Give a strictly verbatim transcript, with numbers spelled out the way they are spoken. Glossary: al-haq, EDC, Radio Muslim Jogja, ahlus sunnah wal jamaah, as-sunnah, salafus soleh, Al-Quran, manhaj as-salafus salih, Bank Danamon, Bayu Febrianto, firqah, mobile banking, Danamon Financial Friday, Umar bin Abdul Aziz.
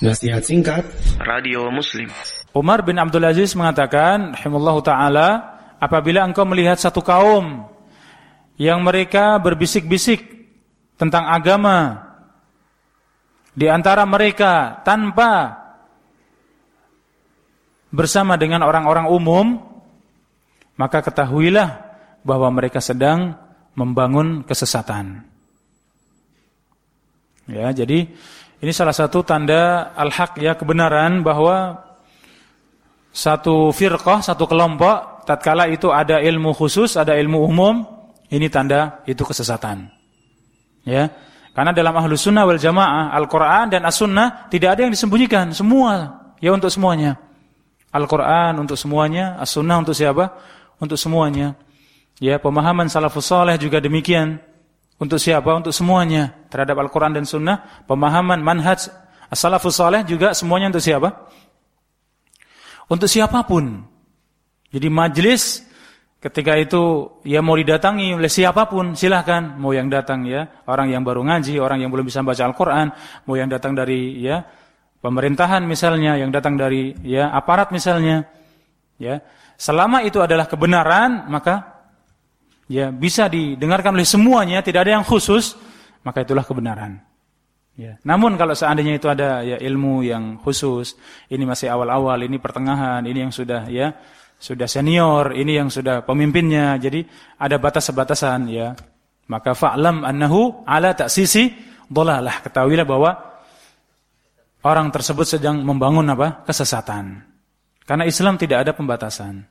Nasihat singkat Radio Muslim. Umar bin Abdul Aziz mengatakan, rahimahullahu ta'ala, apabila engkau melihat satu kaum yang mereka berbisik-bisik tentang agama di antara mereka tanpa bersama dengan orang-orang umum, maka ketahuilah bahwa mereka sedang membangun kesesatan. Ya, jadi ini salah satu tanda al-haq, ya, kebenaran, bahwa satu firqah, satu kelompok, tatkala itu ada ilmu khusus, ada ilmu umum, ini tanda itu kesesatan. Ya, karena dalam ahlus sunnah wal jamaah, Al-Quran dan as-sunnah tidak ada yang disembunyikan, semua, ya, untuk semuanya. Al-Quran untuk semuanya, as-sunnah untuk siapa? Untuk semuanya. Ya, pemahaman salafus soleh juga demikian. Untuk siapa? Untuk semuanya. Terhadap Al-Quran dan Sunnah, pemahaman manhaj as-salafus salih juga semuanya untuk siapa? Untuk siapapun. Jadi majlis ketika itu ya mau didatangi oleh siapapun, silahkan. Mau yang datang ya, orang yang baru ngaji, orang yang belum bisa baca Al-Quran, mau yang datang dari ya pemerintahan misalnya, yang datang dari ya aparat misalnya. Ya, selama itu adalah kebenaran, maka ya, bisa didengarkan oleh semuanya, tidak ada yang khusus, maka itulah kebenaran. Ya. Namun kalau seandainya itu ada ya ilmu yang khusus, ini masih awal-awal, ini pertengahan, ini yang sudah ya sudah senior, ini yang sudah pemimpinnya, jadi ada batas-batasan ya. Maka fa'lam annahu ala ta'sisi dhalalah, ketahuilah bahwa orang tersebut sedang membangun apa? Kesesatan. Karena Islam tidak ada pembatasan.